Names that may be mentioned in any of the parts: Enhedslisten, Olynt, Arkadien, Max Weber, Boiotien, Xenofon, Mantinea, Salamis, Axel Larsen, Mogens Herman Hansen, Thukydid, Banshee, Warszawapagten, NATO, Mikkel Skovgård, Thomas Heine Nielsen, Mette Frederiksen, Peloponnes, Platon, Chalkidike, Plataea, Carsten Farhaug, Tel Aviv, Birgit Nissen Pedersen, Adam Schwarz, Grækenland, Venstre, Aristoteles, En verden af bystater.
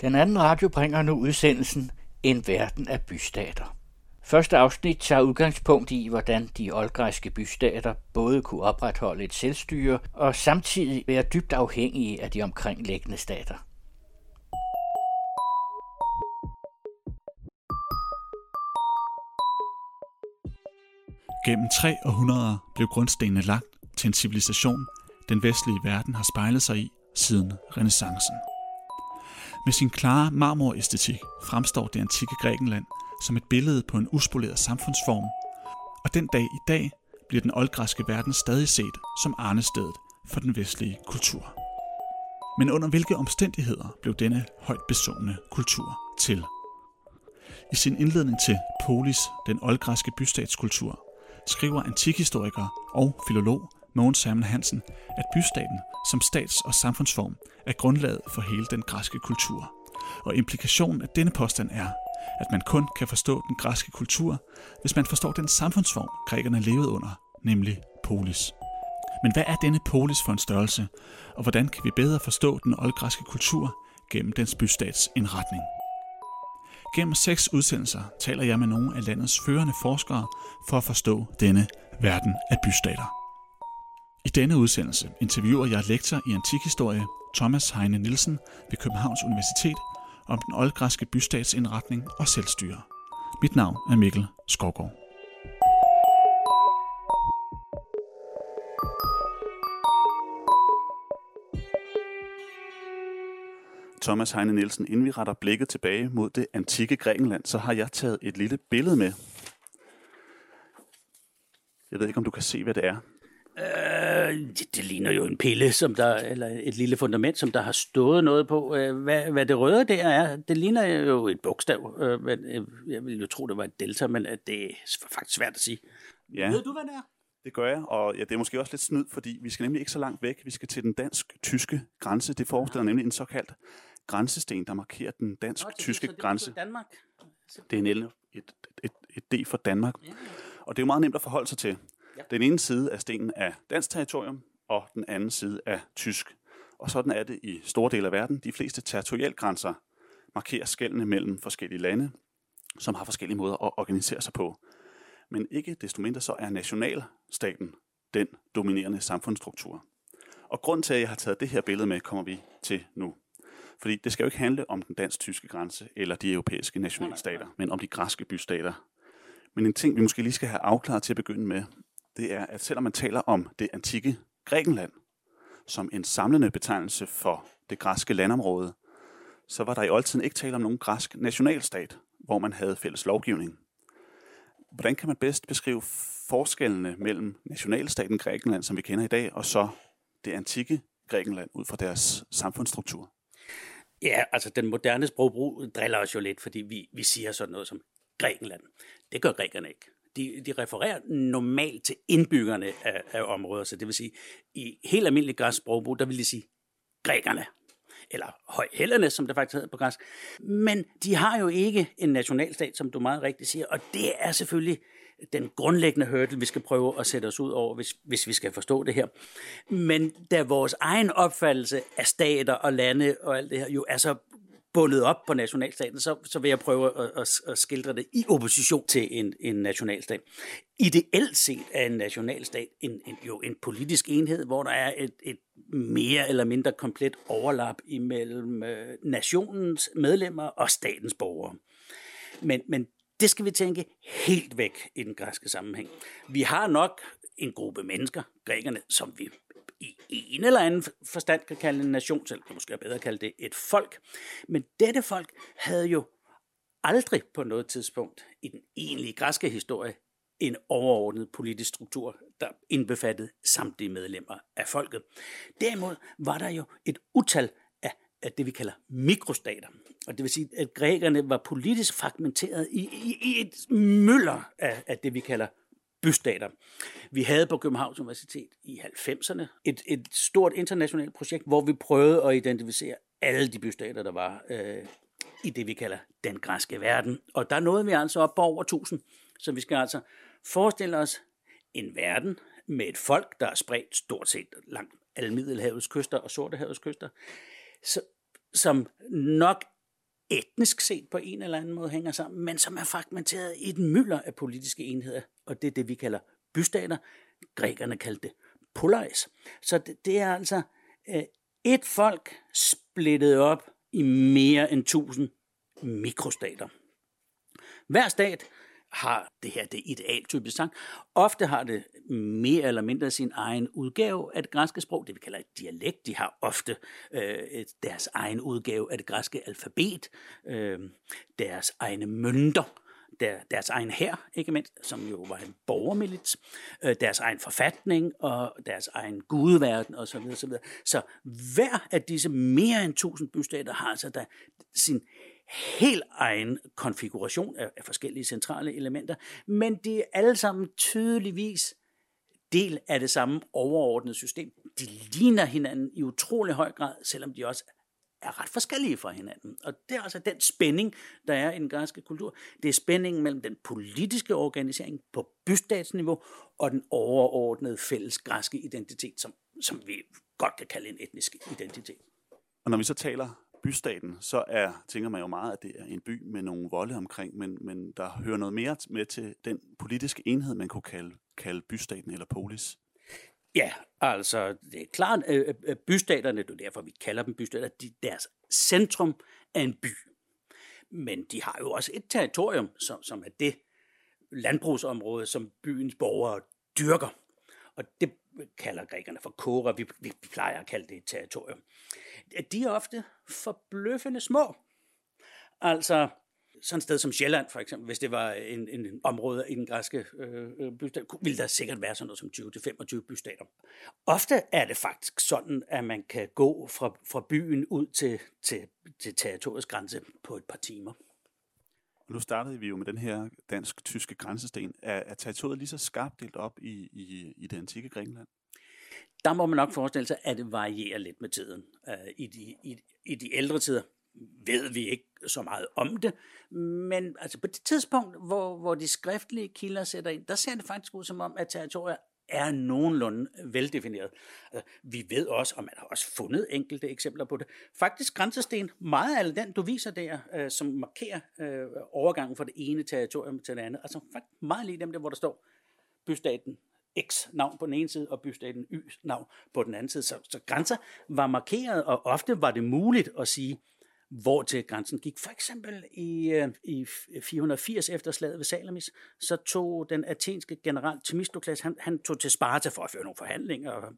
Den anden radio bringer nu udsendelsen En verden af bystater. Første afsnit tager udgangspunkt i, hvordan de oldgræske bystater både kunne opretholde et selvstyre og samtidig være dybt afhængige af de omkringliggende stater. Gennem 300 år blev grundstenene lagt til en civilisation, den vestlige verden har spejlet sig i siden renæssancen. Med sin klare marmoræstetik fremstår det antikke Grækenland som et billede på en uspoleret samfundsform, og den dag i dag bliver den oldgræske verden stadig set som arnestedet for den vestlige kultur. Men under hvilke omstændigheder blev denne højt besungne kultur til? I sin indledning til Polis, den oldgræske bystatskultur, skriver antikhistoriker og filolog Mogens Herman Hansen, at bystaten som stats- og samfundsform er grundlaget for hele den græske kultur. Og implikationen af denne påstand er, at man kun kan forstå den græske kultur, hvis man forstår den samfundsform, grækerne levede under, nemlig polis. Men hvad er denne polis for en størrelse, og hvordan kan vi bedre forstå den oldgræske kultur gennem dens bystatsindretning? Gennem 6 udsendelser taler jeg med nogle af landets førende forskere for at forstå denne verden af bystater. I denne udsendelse interviewer jeg lektor i antikhistorie Thomas Heine Nielsen ved Københavns Universitet om den oldgræske bystatsindretning og selvstyre. Mit navn er Mikkel Skovgård. Thomas Heine Nielsen, inden vi retter blikket tilbage mod det antikke Grækenland, så har jeg taget et lille billede med. Jeg ved ikke, om du kan se, hvad det er. Det ligner jo en pille, eller et lille fundament, som der har stået noget på. Hvad det røde der er, det ligner jo et bogstav. Jeg ville jo tro, det var et delta, men det er faktisk svært at sige. Ja. Ved du, hvad det er? Det gør jeg, og ja, det er måske også lidt snyd, fordi vi skal nemlig ikke så langt væk. Vi skal til den dansk-tyske grænse. Det forestiller nemlig en såkaldt grænsesten, der markerer den dansk-tyske grænse. Danmark. Det er et D for Danmark. Ja. Og det er jo meget nemt at forholde sig til. Ja. Den ene side af stenen er dansk territorium, og den anden side er tysk. Og sådan er det i store dele af verden. De fleste territorialgrænser markerer skelene mellem forskellige lande, som har forskellige måder at organisere sig på. Men ikke desto mindre så er nationalstaten den dominerende samfundsstruktur. Og grunden til, at jeg har taget det her billede med, kommer vi til nu. Fordi det skal jo ikke handle om den dansk-tyske grænse eller de europæiske nationalstater, men om de græske bystater. Men en ting, vi måske lige skal have afklaret til at begynde med, det er, at selvom man taler om det antikke Grækenland som en samlende betegnelse for det græske landområde, så var der i oldtiden ikke tale om nogen græsk nationalstat, hvor man havde fælles lovgivning. Hvordan kan man bedst beskrive forskellene mellem nationalstaten Grækenland, som vi kender i dag, og så det antikke Grækenland ud fra deres samfundsstruktur? Ja, altså den moderne sprogbrug driller os jo lidt, fordi vi siger sådan noget som Grækenland. Det gør grækerne ikke. De refererer normalt til indbyggerne af områder, så det vil sige, i helt almindelig græsk sprogbrug, der vil de sige grækerne, eller højhellerne, som det faktisk hedder på græsk. Men de har jo ikke en nationalstat, som du meget rigtigt siger, og det er selvfølgelig den grundlæggende hurdle, vi skal prøve at sætte os ud over, hvis vi skal forstå det her. Men da vores egen opfattelse af stater og lande og alt det her jo er så bundet op på nationalstaten, så vil jeg prøve at skildre det i opposition til en nationalstat. Ideelt set er en nationalstat en politisk enhed, hvor der er et mere eller mindre komplet overlap imellem nationens medlemmer og statens borgere. Men det skal vi tænke helt væk i den græske sammenhæng. Vi har nok en gruppe mennesker, grækerne, som vi i en eller anden forstand kan kalde en nation, selv kan måske bedre kalde det et folk. Men dette folk havde jo aldrig på noget tidspunkt i den egentlige græske historie en overordnet politisk struktur, der indbefattede samtlige medlemmer af folket. Derimod var der jo et utal af det, vi kalder mikrostater. Og det vil sige, at grækerne var politisk fragmenteret i et mylder af det, vi kalder bystater. Vi havde på Københavns Universitet i 90'erne et stort internationalt projekt, hvor vi prøvede at identificere alle de bystater, der var i det, vi kalder den græske verden. Og der nåede vi altså op på over 1000. Så vi skal altså forestille os en verden med et folk, der er spredt stort set langt alle Middelhavets kyster og Sortehavets kyster, som nok etnisk set på en eller anden måde hænger sammen, men som er fragmenteret i et mylder af politiske enheder, og det er det, vi kalder bystater. Grækerne kaldte det polis. Så det er altså et folk splittet op i mere end 1000 mikrostater. Hver stat har det her, det idealtypisk sagt. Ofte har det mere eller mindre sin egen udgave af det græske sprog, det vi kalder et dialekt. De har ofte deres egen udgave af det græske alfabet, deres egne mønter, deres egen hær, ikke mindst, som jo var en borgermilits, deres egen forfatning og deres egen gudeverden osv. osv. Så hver af disse mere end 1000 bystater har altså der sin helt egen konfiguration af forskellige centrale elementer, men de er alle sammen tydeligvis del af det samme overordnede system. De ligner hinanden i utrolig høj grad, selvom de også er ret forskellige fra hinanden. Og det er altså den spænding, der er i den græske kultur. Det er spændingen mellem den politiske organisering på bystatsniveau og den overordnede fælles græske identitet, som vi godt kan kalde en etnisk identitet. Og når vi så taler bystaten, så tænker man jo meget, at det er en by med nogle volde omkring, men der hører noget mere med til den politiske enhed, man kunne kalde bystaten eller polis. Ja, altså det er klart, at bystaterne, det er derfor, vi kalder dem bystater, deres centrum er en by. Men de har jo også et territorium, som er det landbrugsområde, som byens borgere dyrker. Og det kalder grækerne for kora, vi plejer at kalde det et territorium. De er ofte forbløffende små. Altså sådan et sted som Sjælland for eksempel, hvis det var en område i den græske bystat, ville der sikkert være sådan noget som 20-25 bystater. Ofte er det faktisk sådan, at man kan gå fra byen ud til territoriets grænse på et par timer. Nu startede vi jo med den her dansk-tyske grænsesten. Er territoriet lige så skarpt delt op i det antikke Grækenland? Der må man nok forestille sig, at det varierer lidt med tiden. I de ældre tider ved vi ikke så meget om det, men altså på det tidspunkt, hvor de skriftlige kilder sætter ind, der ser det faktisk ud som om, at territorier er nogenlunde veldefineret. Vi ved også, og man har også fundet enkelte eksempler på det. Faktisk grænsesten, meget af den, du viser der, som markerer overgangen fra det ene territorium til det andet, altså faktisk meget lige dem der, hvor der står bystaten X navn på den ene side, og bystaten Y navn på den anden side. Så grænser var markeret, og ofte var det muligt at sige, hvor til grænsen gik. For eksempel i 480 efter slaget ved Salamis, så tog den athenske general Themistokles, han tog til Sparta for at føre nogle forhandlinger, og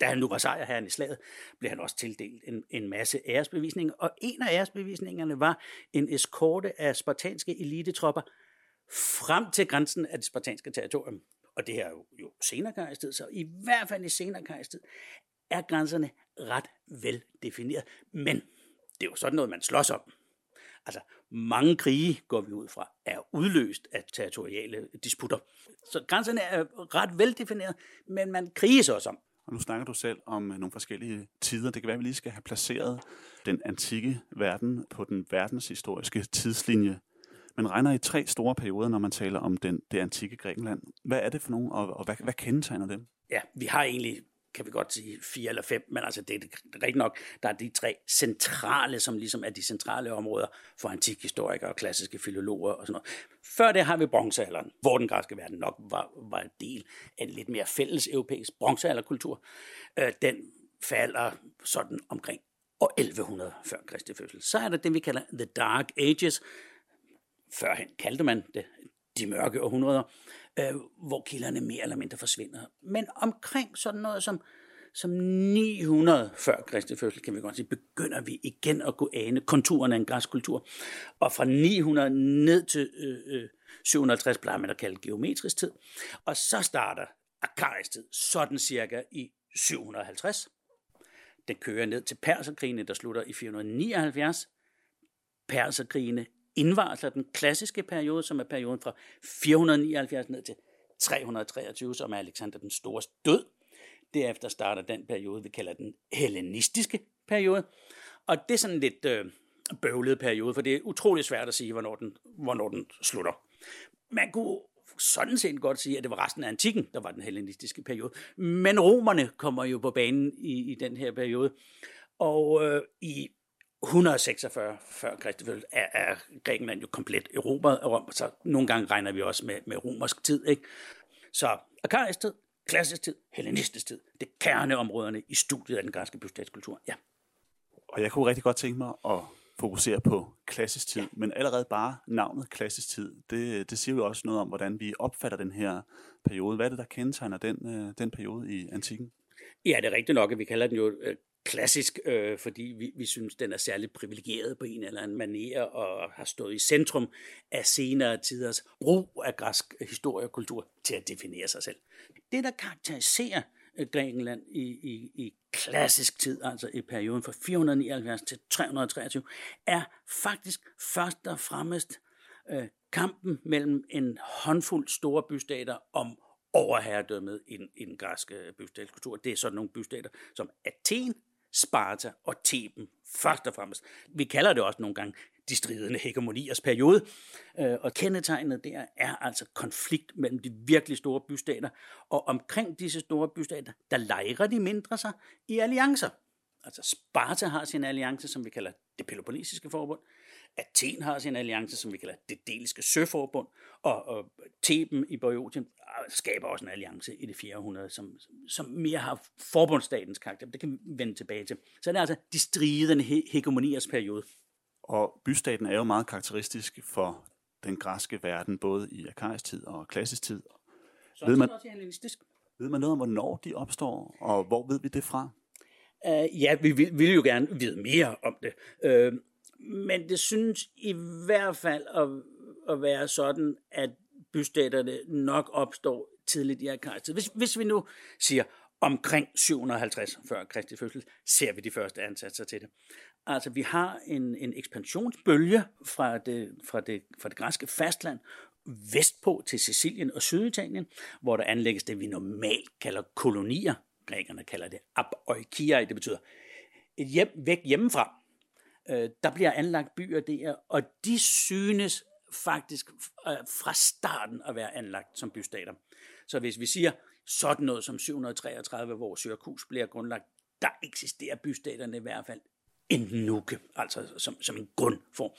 da han nu var sejrherren i slaget, blev han også tildelt en masse æresbevisninger, og en af æresbevisningerne var en eskorte af spartanske elitetropper frem til grænsen af det spartanske territorium. Og det her er jo senere kejsertid, så i hvert fald i senere kejsertid er grænserne ret veldefineret, men det er jo sådan noget, man slås om. Altså, mange krige, går vi ud fra, er udløst af territoriale disputter. Så grænserne er ret veldefineret, men man kriges også om. Og nu snakker du selv om nogle forskellige tider. Det kan være, at vi lige skal have placeret den antikke verden på den verdenshistoriske tidslinje. Man regner i 3 store perioder, når man taler om det antikke Grækenland. Hvad er det for nogen, og hvad kendetegner dem? Ja, vi har egentlig, kan vi godt sige 4 eller 5, men altså det er rigtig nok, der er de 3 centrale, som ligesom er de centrale områder for antikhistorikere og klassiske filologer og sådan noget. Før det har vi bronzealderen, hvor den græske verden nok var en del af en lidt mere fælles europæisk bronzealderkultur. Den falder sådan omkring år 1100 før Kristi fødsel. Så er der det, vi kalder The Dark Ages. Førhen kaldte man det de mørke århundreder, hvor kilderne mere eller mindre forsvinder. Men omkring sådan noget som 900 før Kristi fødsel, kan vi godt sige, begynder vi igen at kunne ane konturerne af en græsk kultur. Og fra 900 ned til 750 plejer man at kalde geometrisk tid. Og så starter arkaisk tid, sådan cirka i 750. Den kører ned til perserkrigene, der slutter i 479. Perserkrigene indvarsler den klassiske periode, som er perioden fra 479 ned til 323, som er Alexander den Stores død. Derefter starter den periode, vi kalder den hellenistiske periode. Og det er sådan en lidt bøvlet periode, for det er utrolig svært at sige, hvornår den slutter. Man kunne sådan set godt sige, at det var resten af antikken, der var den hellenistiske periode. Men romerne kommer jo på banen i den her periode. Og i 146 før Kristus er Grækenland jo komplet erobret af Rom, så nogle gange regner vi også med romersk tid, ikke? Så arkaisk tid, klassisk tid, hellenistisk tid, det er kerneområderne i studiet af den græske bystatskultur, ja. Og jeg kunne rigtig godt tænke mig at fokusere på klassisk tid, ja. Men allerede bare navnet klassisk tid, det siger jo også noget om, hvordan vi opfatter den her periode. Hvad er det, der kendetegner den periode i antikken? Ja, det er rigtigt nok, at vi kalder den jo klassisk, fordi vi synes, den er særligt privilegeret på en eller anden manier og har stået i centrum af senere tiders brug af græsk historie og kultur til at definere sig selv. Det, der karakteriserer Grækenland i klassisk tid, altså i perioden fra 479 til 323, er faktisk først og fremmest kampen mellem en håndfuld store bystater om overherredømmet i den græske bystatskultur. Det er sådan nogle bystater som Athen, Sparta og Theben først og fremmest. Vi kalder det også nogle gange de stridende hegemoniers periode, og kendetegnet der er altså konflikt mellem de virkelig store bystater, og omkring disse store bystater, der lejrer de mindre sig i alliancer. Altså Sparta har sin alliance, som vi kalder det Peloponnesiske forbund, Athen har sin alliance, som vi kalder det deliske søforbund, og Theben i Boiotien skaber også en alliance i det 400, som mere har forbundsstatens karakter. Det kan vi vende tilbage til. Så det er altså de stridende hegemoniers periode. Og bystaten er jo meget karakteristisk for den græske verden, både i arkaisk tid og klassisk tid. Så ved man, også hellenistisk. Ved man noget om, hvornår de opstår, og hvor ved vi det fra? Ja, vi vil jo gerne vide mere om det. Men det synes i hvert fald at være sådan, at bystaterne nok opstår tidligt i arkaisk tid. Hvis vi nu siger omkring 750 før Kristi fødsel, ser vi de første ansatser til det. Altså, vi har en ekspansionsbølge fra det græske fastland, vestpå til Sicilien og Syditalien, hvor der anlægges det, vi normalt kalder kolonier. Grækerne kalder det apoukiai, det betyder et hjem væk hjemmefra. Der bliver anlagt byer der, og de synes faktisk fra starten at være anlagt som bystater. Så hvis vi siger sådan noget som 733, hvor Syrakus bliver grundlagt, der eksisterer bystaterne i hvert fald en nuke, altså som en grundform.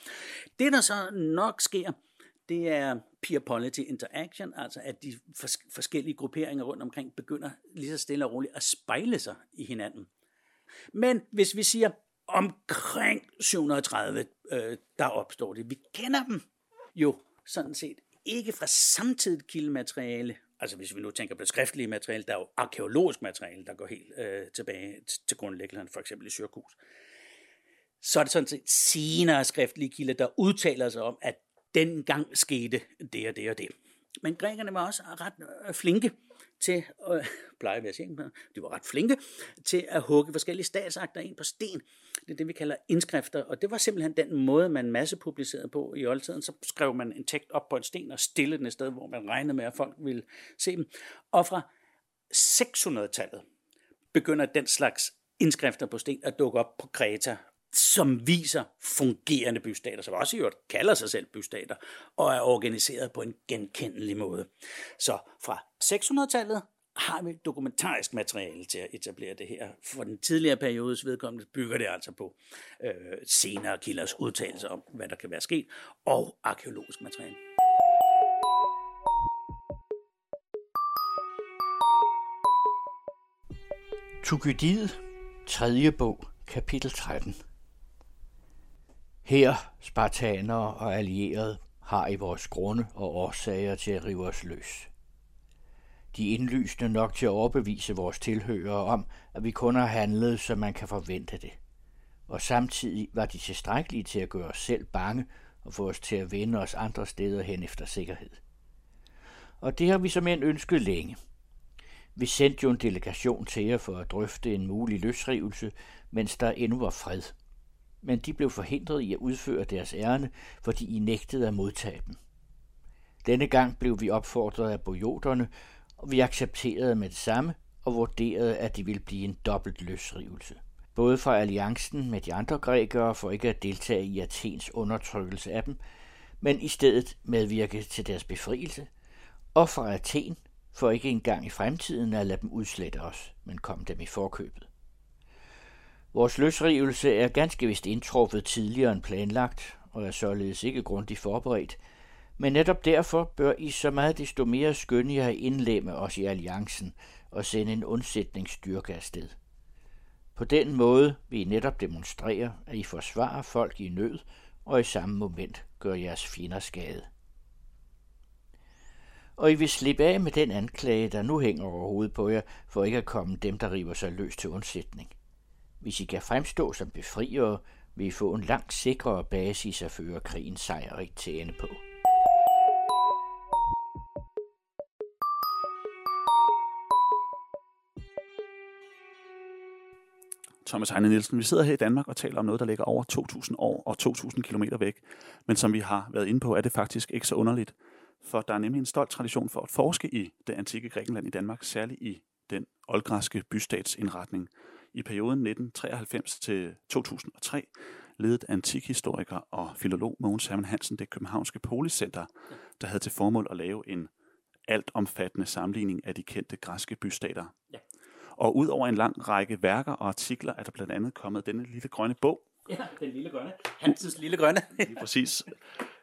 Det, der så nok sker, det er peer-polity interaction, altså at de forskellige grupperinger rundt omkring begynder lige så stille og roligt at spejle sig i hinanden. Men hvis vi siger omkring 730, der opstår det. Vi kender dem jo sådan set ikke fra samtidigt kildemateriale, altså hvis vi nu tænker på det skriftlige materiale, der er jo arkæologisk materiale, der går helt tilbage til grundlæggelsen, for eksempel i Syrakus. Så er det sådan set senere skriftlige kilder, der udtaler sig om, at dengang skete det og det og det. Men grækerne var også ret flinke til, at hugge forskellige statsakter ind på sten. Det er det, vi kalder indskrifter, og det var simpelthen den måde, man massepublicerede på i oldtiden. Så skrev man en tekst op på en sten og stillede den et sted, hvor man regnede med, at folk ville se dem. Og fra 600-tallet begynder den slags indskrifter på sten at dukke op på Kreta, som viser fungerende bystater, som også i øvrigt kalder sig selv bystater, og er organiseret på en genkendelig måde. Så fra 600-tallet har vi dokumentarisk materiale til at etablere det her. For den tidligere periodes vedkommende bygger det altså på senere kilders udtalelser om, hvad der kan være sket, og arkæologisk materiale. Thukydid, 3. bog, kapitel 13. Her, spartanere og allierede, har i vores grunde og årsager til at rive os løs. De indlysende nok til at overbevise vores tilhørere om, at vi kun har handlet, som man kan forvente det. Og samtidig var de tilstrækkelige til at gøre os selv bange og få os til at vende os andre steder hen efter sikkerhed. Og det har vi som end ønsket længe. Vi sendte jo en delegation til jer for at drøfte en mulig løsrivelse, mens der endnu var fred. Men de blev forhindret i at udføre deres ærne, fordi I nægtede at modtage dem. Denne gang blev vi opfordret af boioterne, og vi accepterede med det samme og vurderede, at de ville blive en dobbelt løsrivelse. Både fra alliancen med de andre grækere for ikke at deltage i Athens undertrykkelse af dem, men i stedet medvirke til deres befrielse, og fra Athen for ikke engang i fremtiden at lade dem udslette os, men kom dem i forkøbet. Vores løsrivelse er ganske vist indtruffet tidligere end planlagt, og er således ikke grundigt forberedt, men netop derfor bør I så meget desto mere skynde jer at indlemme os i alliancen og sende en undsætningsstyrke afsted. På den måde vil I netop demonstrere, at I forsvarer folk i nød, og i samme moment gør jeres fjender skade. Og I vil slippe af med den anklage, der nu hænger over hovedet på jer, for ikke at komme dem, der river sig løs til undsætning. Hvis I kan fremstå som befriere, vil I få en langt sikrere basis at føre krigens sejrrigt til ende på. Thomas Heine Nielsen, vi sidder her i Danmark og taler om noget, der ligger over 2.000 år og 2.000 kilometer væk. Men som vi har været inde på, er det faktisk ikke så underligt. For der er nemlig en stolt tradition for at forske i det antikke Grækenland i Danmark, særligt i den oldgræske bystatsindretning. I perioden 1993 til 2003 ledede antikhistoriker og filolog Mogens Herman Hansen det københavnske Poliscenter, der havde til formål at lave en altomfattende sammenligning af de kendte græske bystater. Ja. Og ud over en lang række værker og artikler er der blandt andet kommet denne lille grønne bog. Ja, den lille grønne. Hansens lille grønne. Lige præcis.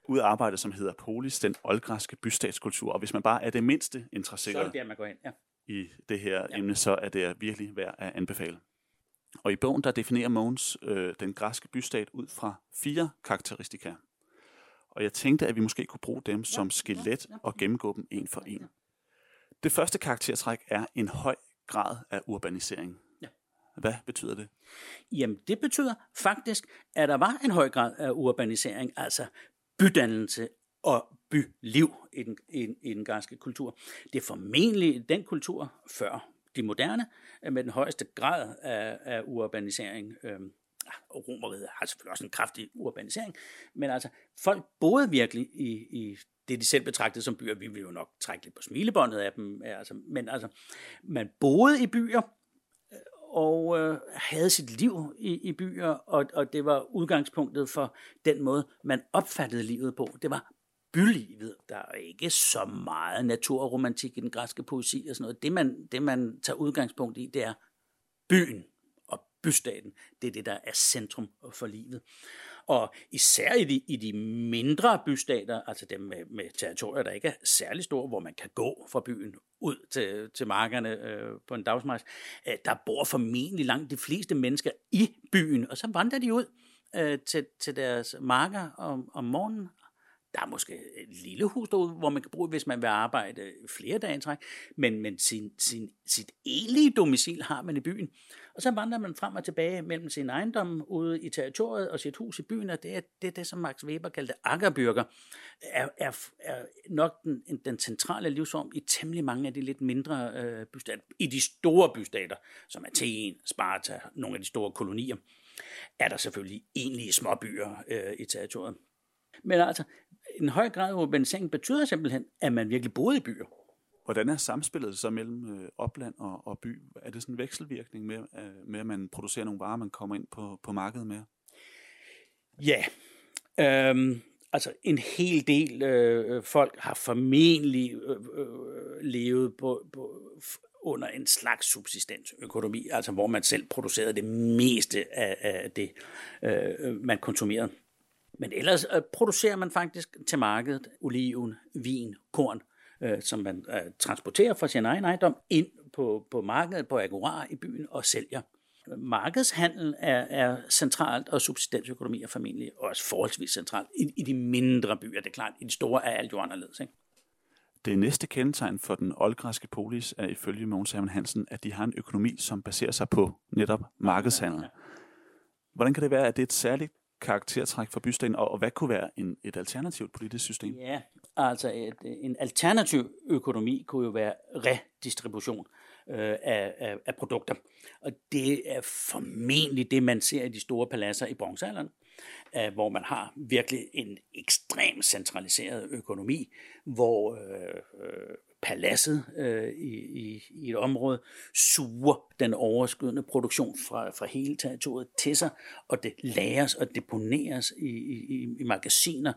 Ud af arbejdet, som hedder Polis, den oldgræske bystatskultur. Og hvis man bare er det mindste interesseret, så er det der, man går ind. Ja. I det her emne, så er det virkelig værd at anbefale. Og i bogen, der definerer Mogens den græske bystat ud fra 4 karakteristika. Og jeg tænkte, at vi måske kunne bruge dem som skelet og gennemgå dem en for en. Det første karaktertræk er en høj grad af urbanisering. Ja. Hvad betyder det? Jamen, det betyder faktisk, at der var en høj grad af urbanisering, altså bydannelse og byliv i den græske kultur. Det er formentlig den kultur før de moderne, med den højeste grad af urbanisering. Romeriet har selvfølgelig også en kraftig urbanisering, men altså, folk boede virkelig i det, de selv betragtede som byer. Vi vil jo nok trække lidt på smilebåndet af dem, altså, men altså, man boede i byer, og havde sit liv i byer, og det var udgangspunktet for den måde, man opfattede livet på. Det var bylivet. Der er ikke så meget naturromantik i den græske poesi og sådan noget. Det man tager udgangspunkt i, det er byen og bystaten. Det er det, der er centrum for livet. Og især i de mindre bystater, altså dem med territorier, der ikke er særlig store, hvor man kan gå fra byen ud til markerne på en dagsmarch, der bor formentlig langt de fleste mennesker i byen, og så vandrer de ud til deres marker om morgenen. Der er måske et lille hus derude, hvor man kan bruge, hvis man vil arbejde flere dage i træk, men sit egentlige domicil har man i byen. Og så vandrer man frem og tilbage mellem sin ejendom ude i territoriet og sit hus i byen, og det er det som Max Weber kaldte akkerbyrker, er nok den centrale livsform i temmelig mange af de lidt mindre bystater. I de store bystater, som Athen, Sparta, nogle af de store kolonier, er der selvfølgelig egentlige småbyer i territoriet. Men altså, en høj grad af urbanisering betyder simpelthen, at man virkelig boede i byer. Hvordan er samspillet så mellem opland og by? Er det sådan en vekselvirkning med, at man producerer nogle varer, man kommer ind på markedet med? Ja, altså en hel del folk har formentlig levet under en slags subsistensøkonomi, altså hvor man selv producerede det meste af det, man konsumerede. Men ellers producerer man faktisk til markedet oliven, vin, korn, som man transporterer fra sin egen ejendom ind på markedet, på agoraer i byen og sælger. Markedshandel er centralt, og subsistensøkonomi er formentlig også forholdsvis centralt i de mindre byer. Det er klart, i de store er alt jo anderledes, ikke? Det næste kendetegn for den oldgræske polis er ifølge Mogens Herman Hansen, at de har en økonomi, som baserer sig på netop markedshandel. Hvordan kan det være, at det er et særligt karaktertræk for bystaten, og hvad kunne være et alternativt politisk system? Ja, altså en alternativ økonomi kunne jo være redistribution af produkter. Og det er formentlig det, man ser i de store paladser i bronzealderen, hvor man har virkelig en ekstremt centraliseret økonomi, hvor paladset i et område suger den overskydende produktion fra hele territoriet til sig, og det lagres og deponeres i magasiner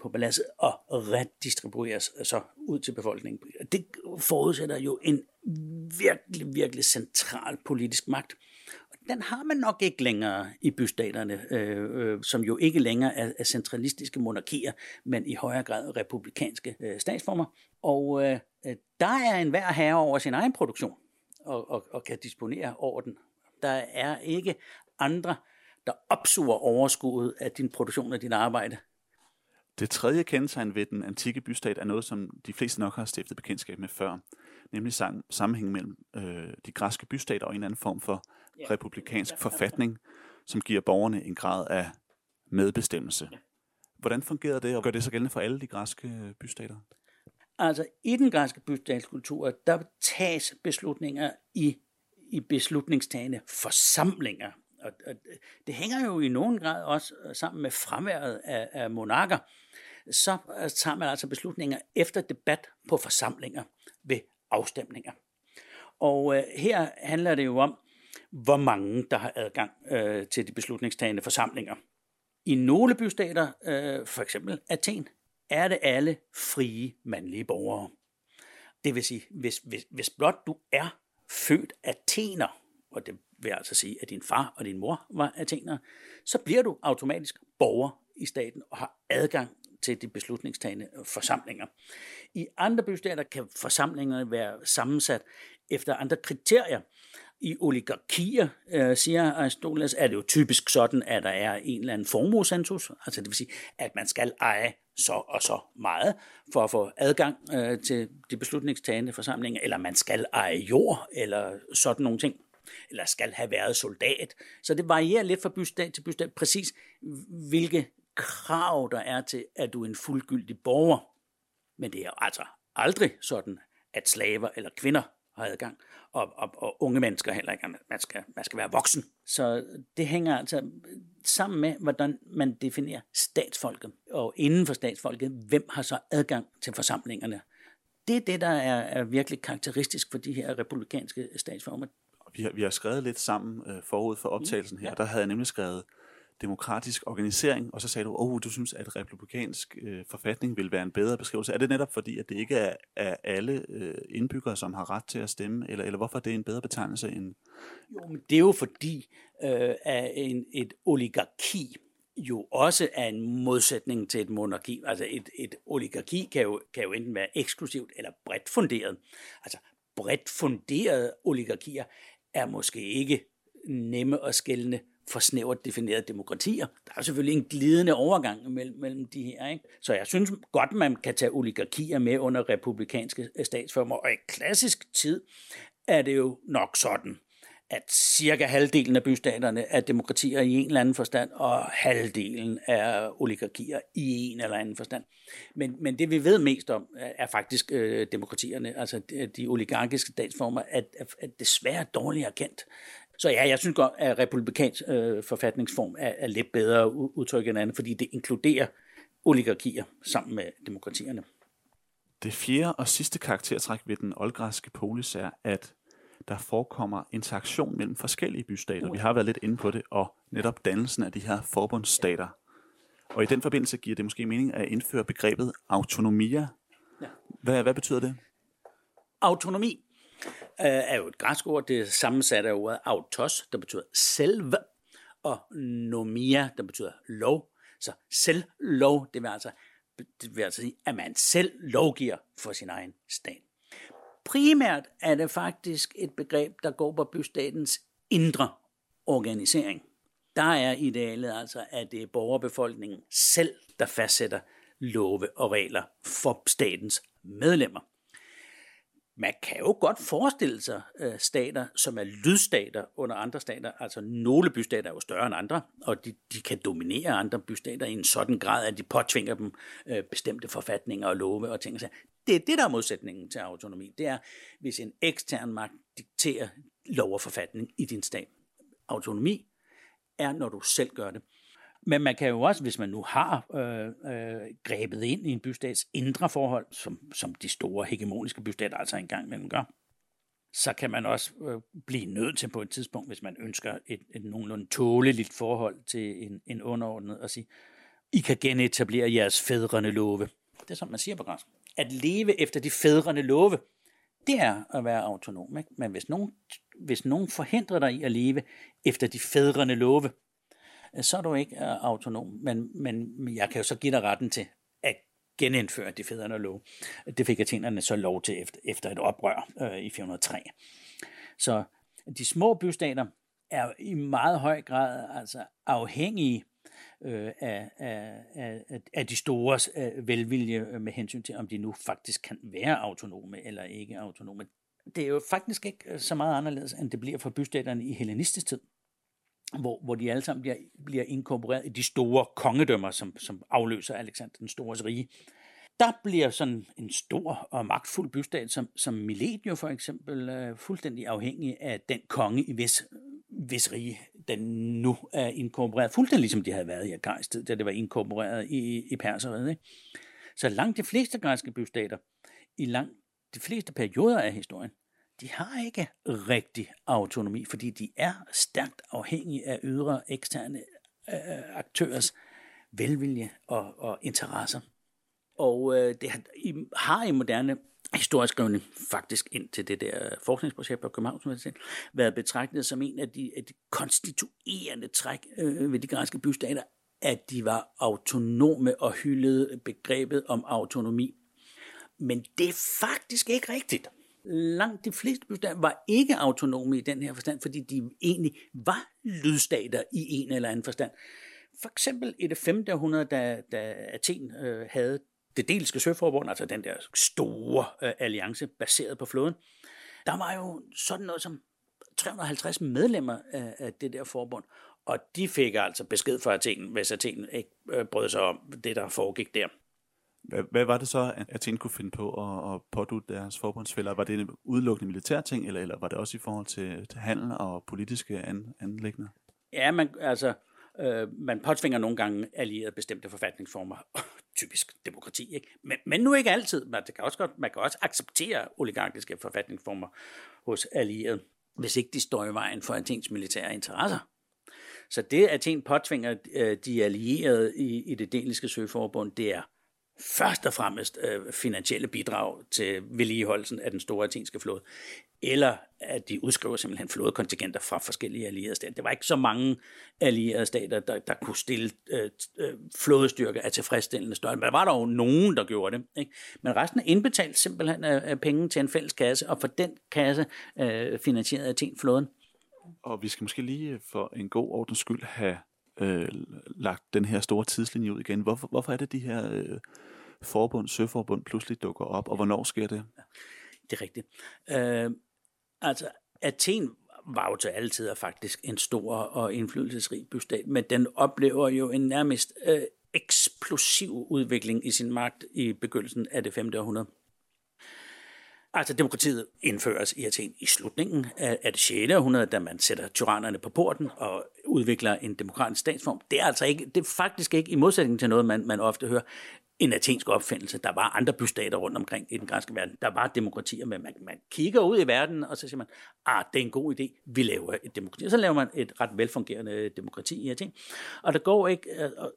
på paladset og redistribueres så ud til befolkningen. Det forudsætter jo en virkelig, virkelig central politisk magt. den har man nok ikke længere i bystaterne, som jo ikke længere er centralistiske monarkier, men i højere grad republikanske statsformer. Og der er enhver herre over sin egen produktion og kan disponere over den. Der er ikke andre, der opsuger overskuddet af din produktion og dit arbejde. Det tredje kendetegn ved den antikke bystat er noget, som de fleste nok har stiftet bekendtskab med før, nemlig sammenhængen mellem de græske bystater og en anden form for republikansk forfatning, som giver borgerne en grad af medbestemmelse. Hvordan fungerede det, og gør det så gældende for alle de græske bystater? Altså, i den græske bystatskultur, der tages beslutninger i beslutningstagende forsamlinger. Og det hænger jo i nogen grad også sammen med fraværet af monarker. Så tager man altså beslutninger efter debat på forsamlinger ved afstemninger. Og her handler det jo om, hvor mange der har adgang til de beslutningstagende forsamlinger. I nogle bystater, for eksempel Athen, er det alle frie mandlige borgere. Det vil sige, hvis blot du er født athener, og det vil altså sige, at din far og din mor var athenere, så bliver du automatisk borger i staten og har adgang til de beslutningstagende forsamlinger. I andre bystater kan forsamlingerne være sammensat efter andre kriterier. I oligarkier, siger Aristoteles, er det jo typisk sådan, at der er en eller anden formuecensus, altså det vil sige, at man skal eje så og så meget for at få adgang til de beslutningstagende forsamlinger, eller man skal eje jord, eller sådan nogle ting, eller skal have været soldat. Så det varierer lidt fra bystat til bystat, præcis hvilke krav der er til, at du er en fuldgyldig borger. Men det er altså aldrig sådan, at slaver eller kvinder har adgang, og unge mennesker heller ikke. Man skal være voksen. Så det hænger altså sammen med, hvordan man definerer statsfolket, og inden for statsfolket, hvem har så adgang til forsamlingerne. Det er det, der er virkelig karakteristisk for de her republikanske statsformer. Vi har skrevet lidt sammen forud for optagelsen her. Der havde jeg nemlig skrevet demokratisk organisering, og så sagde du, du synes, at republikansk forfatning vil være en bedre beskrivelse. Er det netop fordi, at det ikke er alle indbyggere, som har ret til at stemme, eller hvorfor er det en bedre betegnelse end... Jo, men det er jo fordi, at et oligarki jo også er en modsætning til et monarki. Altså et oligarki kan jo enten være eksklusivt eller bredt funderet. Altså bredt funderede oligarkier er måske ikke nemme at skelne for snævert definerede demokratier. Der er selvfølgelig en glidende overgang mellem de her, ikke? Så jeg synes godt, man kan tage oligarkier med under republikanske statsformer, og i klassisk tid er det jo nok sådan, at cirka halvdelen af bystaterne er demokratier i en eller anden forstand, og halvdelen er oligarkier i en eller anden forstand. Men det vi ved mest om, er faktisk demokratierne, altså de oligarkiske statsformer, er desværre dårligere kendt. Så ja, jeg synes godt, at republikansk forfatningsform er lidt bedre udtryk end andet, fordi det inkluderer oligarkier sammen med demokratierne. Det fjerde og sidste karaktertræk ved den oldgræske polis er, at der forekommer interaktion mellem forskellige bystater. Vi har været lidt inde på det, og netop dannelsen af de her forbundsstater. Og i den forbindelse giver det måske mening at indføre begrebet autonomia. Hvad betyder det? Autonomi er jo et græsk ord. Det er sammensat af ordet autos, der betyder selv, og nomia, der betyder lov. Så selvlov, det vil altså sige, at man selv lovgiver for sin egen stat. Primært er det faktisk et begreb, der går på bystatens indre organisering. Der er idealet altså, at det er borgerbefolkningen selv, der fastsætter love og regler for statens medlemmer. Man kan jo godt forestille sig stater, som er lydstater under andre stater. Altså nogle bystater er jo større end andre, og de kan dominere andre bystater i en sådan grad, at de påtvinger dem bestemte forfatninger og love og ting. Det er det, der er modsætningen til autonomi. Det er, hvis en ekstern magt dikterer lov og forfatning i din stat. Autonomi er, når du selv gør det. Men man kan jo også, hvis man nu har grebet ind i en bystats indre forhold, som de store hegemoniske bystater altså engang mellem gør, så kan man også blive nødt til på et tidspunkt, hvis man ønsker et nogenlunde tåleligt forhold til en underordnet, at sige, I kan genetablere jeres fædrene love. Det er sådan, man siger på græsk. At leve efter de fædrene love, det er at være autonom, ikke? Men hvis nogen forhindrer dig i at leve efter de fædrene love, så er du ikke autonom. Men jeg kan jo så give dig retten til at genindføre de fædrene love. Det fik athenerne så lov til efter et oprør i 403. Så de små bystater er i meget høj grad altså afhængige af de stores velvilje med hensyn til, om de nu faktisk kan være autonome eller ikke autonome. Det er jo faktisk ikke så meget anderledes, end det bliver for bystaterne i hellenistisk tid, hvor de alle sammen bliver inkorporeret i de store kongedømmer, som afløser Alexander den Stores rige. Der bliver sådan en stor og magtfuld bystat, som Milet jo for eksempel, fuldstændig afhængig af den konge i hvis rige, den nu er inkorporeret, fuldstændig ligesom de havde været i græsk tid, da det var inkorporeret i Perseriet. Så langt de fleste græske bystater, i langt de fleste perioder af historien, de har ikke rigtig autonomi, fordi de er stærkt afhængige af ydre eksterne aktørers velvilje og interesser. Og det har i moderne historisk skrivning faktisk indtil det der forskningsprojekt på Københavns Universitet været betragtet som en af de konstituerende træk ved de græske bystater, at de var autonome og hyldede begrebet om autonomi. Men det er faktisk ikke rigtigt. Langt de fleste bystater var ikke autonome i den her forstand, fordi de egentlig var lydstater i en eller anden forstand. For eksempel i det 5. århundrede, da Athen havde det deliske søforbund, altså den der store alliance baseret på floden, der var jo sådan noget som 350 medlemmer af det der forbund, og de fik altså besked fra Athen, hvis Athen ikke brød sig om det, der foregik der. Hvad var det så, at Athen kunne finde på at pådutte deres forbundsfæller? Var det en udelukkende militær ting, eller var det også i forhold til handel og politiske anliggender? Ja, man påtvinger nogle gange allierede bestemte forfatningsformer, typisk demokrati, ikke? Men nu ikke altid. Man kan også acceptere oligarkiske forfatningsformer hos allierede, hvis ikke de står i vejen for Athens militære interesser. Så det, at Athen påtvinger de allierede i det deliske søforbund, det er først og fremmest finansielle bidrag til vedligeholdelsen af den store athenske flåde, eller at de udskriver simpelthen flådekontingenter fra forskellige allierede stater. Det var ikke så mange allierede stater, der kunne stille flådestyrker af tilfredsstillende størrelse, men der var dog nogen, der gjorde det, ikke? Men resten indbetalte simpelthen penge til en fælles kasse, og for den kasse finansierede Athen flåden. Og vi skal måske lige for en god ordens skyld have lagt den her store tidslinje ud igen. Hvorfor er det, de her søforbund pludselig dukker op, og hvornår sker det? Det er rigtigt. Altså, Athen var jo til alle tider faktisk en stor og indflydelsesrig bystat, men den oplever jo en nærmest eksplosiv udvikling i sin magt i begyndelsen af det 5. århundrede. Altså, demokratiet indføres i Athen i slutningen af det 6. århundrede, da man sætter tyrannerne på porten og udvikler en demokratisk statsform. Det er altså ikke, det er faktisk ikke, i modsætning til noget, man ofte hører, en athensk opfindelse. Der var andre bystater rundt omkring i den græske verden. Der var demokratier, men man kigger ud i verden, og så siger man, det er en god idé, vi laver et demokrati. Og så laver man et ret velfungerende demokrati i Athen. Og der går ikke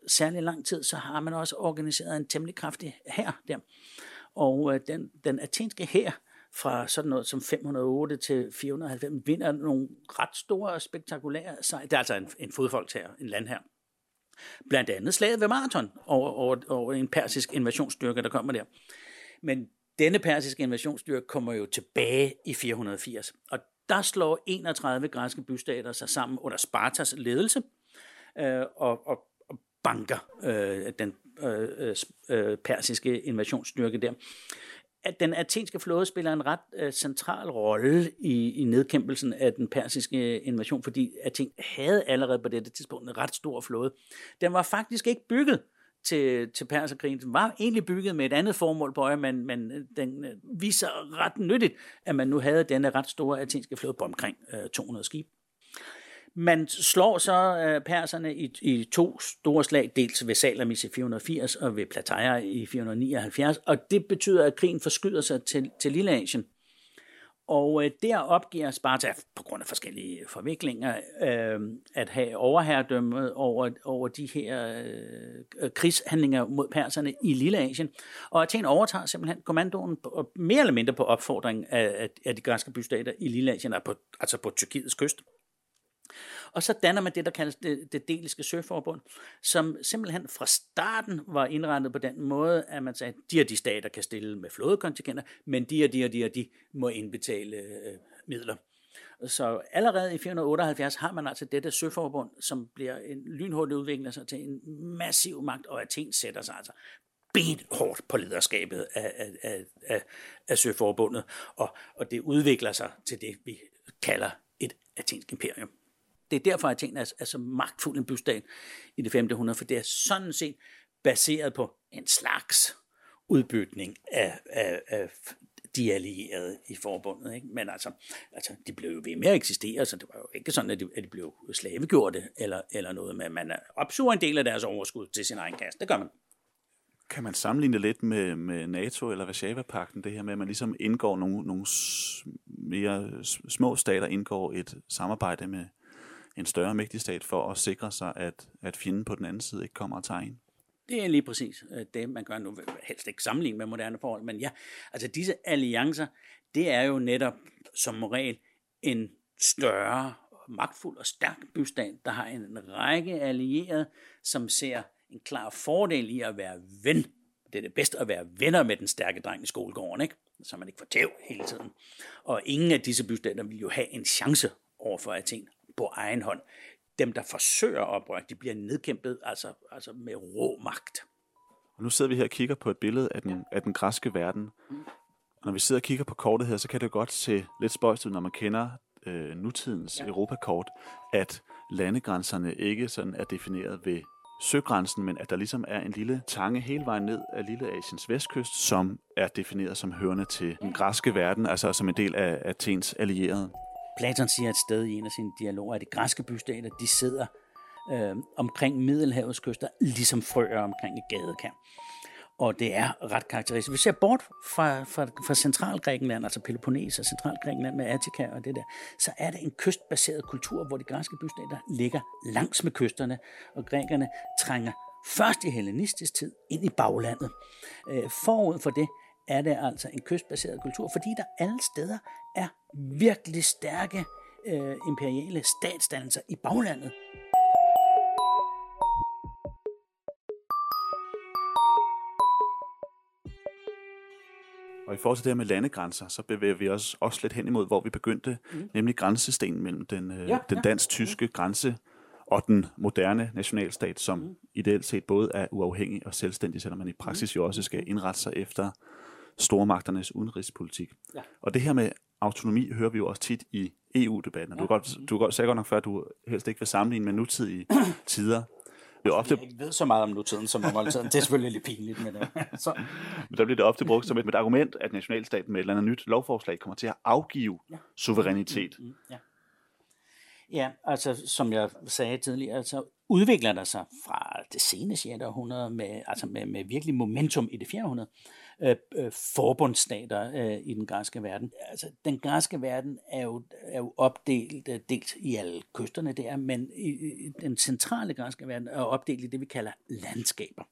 særlig lang tid, så har man også organiseret en temmelig kraftig hær der. Og den athenske hær fra sådan noget som 508 til 490 vinder nogle ret store og spektakulære sejre. Det er altså en fodfolkshær, en landhær. Blandt andet slaget ved Marathon over en persisk invasionsstyrke, der kommer der. Men denne persiske invasionsstyrke kommer jo tilbage i 480, og der slår 31 græske bystater sig sammen under Spartas ledelse og banker den persiske invasionsstyrke der. At den athenske flåde spiller en ret central rolle i nedkæmpelsen af den persiske invasion, fordi Athen havde allerede på dette tidspunkt en ret stor flåde. Den var faktisk ikke bygget til perserkrigen. Den var egentlig bygget med et andet formål på øje, men den viser ret nyttigt, at man nu havde denne ret store athenske flåde på omkring 200 skibe. Man slår så perserne i to store slag, dels ved Salamis i 480 og ved Plataea i 479, og det betyder, at krigen forskyder sig til Lilleasien. Og der opgiver Sparta, på grund af forskellige forviklinger, at have overherredømmet over de her krigshandlinger mod perserne i Lilleasien. Og Athen overtager simpelthen kommandoen på, mere eller mindre på opfordring af de græske bystater i Lilleasien, altså på Tyrkiets kyst. Og så danner man det, der kaldes det deliske søforbund, som simpelthen fra starten var indrettet på den måde, at man sagde, at de og de stater kan stille med flådekontingenter, men de må indbetale midler. Så allerede i 478 har man altså dette søforbund, som bliver en lynhurtig udvikling til en massiv magt, og Athen sætter sig altså benhårdt på lederskabet af søforbundet, og det udvikler sig til det, vi kalder et athensk imperium. Det er derfor, at Athen er så magtfuld en bystat i det 5. århundrede, for det er sådan set baseret på en slags udbytning af de allierede i forbundet. Ikke? Men altså, de blev jo ved med at eksistere, så det var jo ikke sådan, at de blev slavegjorte eller noget, men man opsuger en del af deres overskud til sin egen kasse. Det gør man. Kan man sammenligne lidt med NATO eller Warszawapagten, det her med, at man ligesom indgår nogle mere små stater, indgår et samarbejde med en større mægtig stat for at sikre sig, at fjenden på den anden side ikke kommer og tager ind? Det er lige præcis det, man gør nu. Helst ikke sammenligne med moderne forhold, men ja, altså disse alliancer, det er jo netop som regel en større, magtfuld og stærk bystat, der har en række allierede, som ser en klar fordel i at være ven. Det er det bedste at være venner med den stærke dreng i skolegården, ikke? Så man ikke får tæv hele tiden. Og ingen af disse bystater vil jo have en chance over for Athen på egen hånd. Dem, der forsøger oprør, de bliver nedkæmpet altså med rå magt. Og nu sidder vi her og kigger på et billede af den græske verden. Og når vi sidder og kigger på kortet her, så kan det godt se lidt spøjst ud, når man kender nutidens Europakort, at landegrænserne ikke sådan er defineret ved søgrænsen, men at der ligesom er en lille tange hele vejen ned af Lilleasiens vestkyst, som er defineret som hørende til den græske verden, altså som en del af Athens allierede. Platon siger et sted i en af sine dialoger, at de græske bystater, de sidder omkring Middelhavets kyster, ligesom frøer omkring et gadekær. Og det er ret karakteristisk. Vi ser bort fra Centralgrækenland, altså Peloponnes og Centralgrækenland med Attika og det der, så er det en kystbaseret kultur, hvor de græske bystater ligger langs med kysterne, og grækerne trænger først i hellenistisk tid ind i baglandet. Forud for det er det altså en kystbaseret kultur, fordi der alle steder er virkelig stærke imperiale statsdannelser i baglandet. Og i forhold til det her med landegrænser, så bevæger vi os også lidt hen imod, hvor vi begyndte, nemlig grænsesten mellem den dansk-tyske grænse og den moderne nationalstat, som ideelt set både er uafhængig og selvstændig, selvom man i praksis jo også skal indrette sig efter stormagternes udenrigspolitik. Ja. Og det her med autonomi hører vi jo også tit i EU-debatten. Du sagde godt nok før, at du helst ikke vil sammenligne med nutidige tider. Det er ofte... Jeg ikke ved så meget om nutiden som om oldtiden. Det er selvfølgelig lidt pinligt med det. Så. Men der bliver det ofte brugt som et argument, at nationalstaten med et eller andet nyt lovforslag kommer til at afgive suverænitet. Ja, altså som jeg sagde tidligere, så udvikler der sig fra det sene 6. århundrede med virkelig momentum i det 4. århundrede forbundsstater i den græske verden. Altså den græske verden er jo opdelt dels i alle kysterne der, men i den centrale græske verden er opdelt i det, vi kalder landskaber.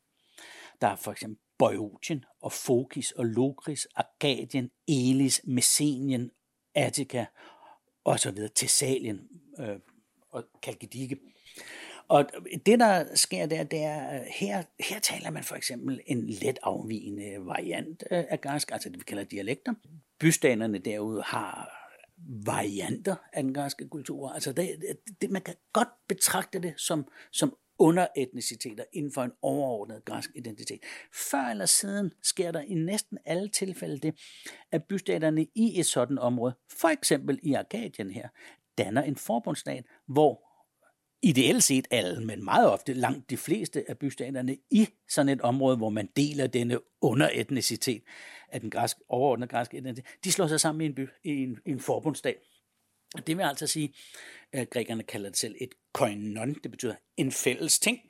Der er for eksempel Boeotien og Fokis og Lokris, Arkadien, Elis, Messenien, Attika og så videre, Thessalien og Kalkidike. Og det, der sker der, det er, her taler man for eksempel en let afvigende variant af græsk, altså det, vi kalder dialekter. Bystaterne derude har varianter af den græske kultur. Altså man kan godt betragte det som underetniciteter inden for en overordnet græsk identitet. Før eller siden sker der i næsten alle tilfælde det, at bystaterne i et sådan område, for eksempel i Arkadien her, danner en forbundsstat, hvor ideelt set alle, men meget ofte langt de fleste af bystaterne i sådan et område, hvor man deler denne underetnicitet af den overordnede græske etnicitet, de slår sig sammen i en forbundsstat. Og det vil altså sige, at grækerne kalder det selv et koinon, det betyder en fælles ting,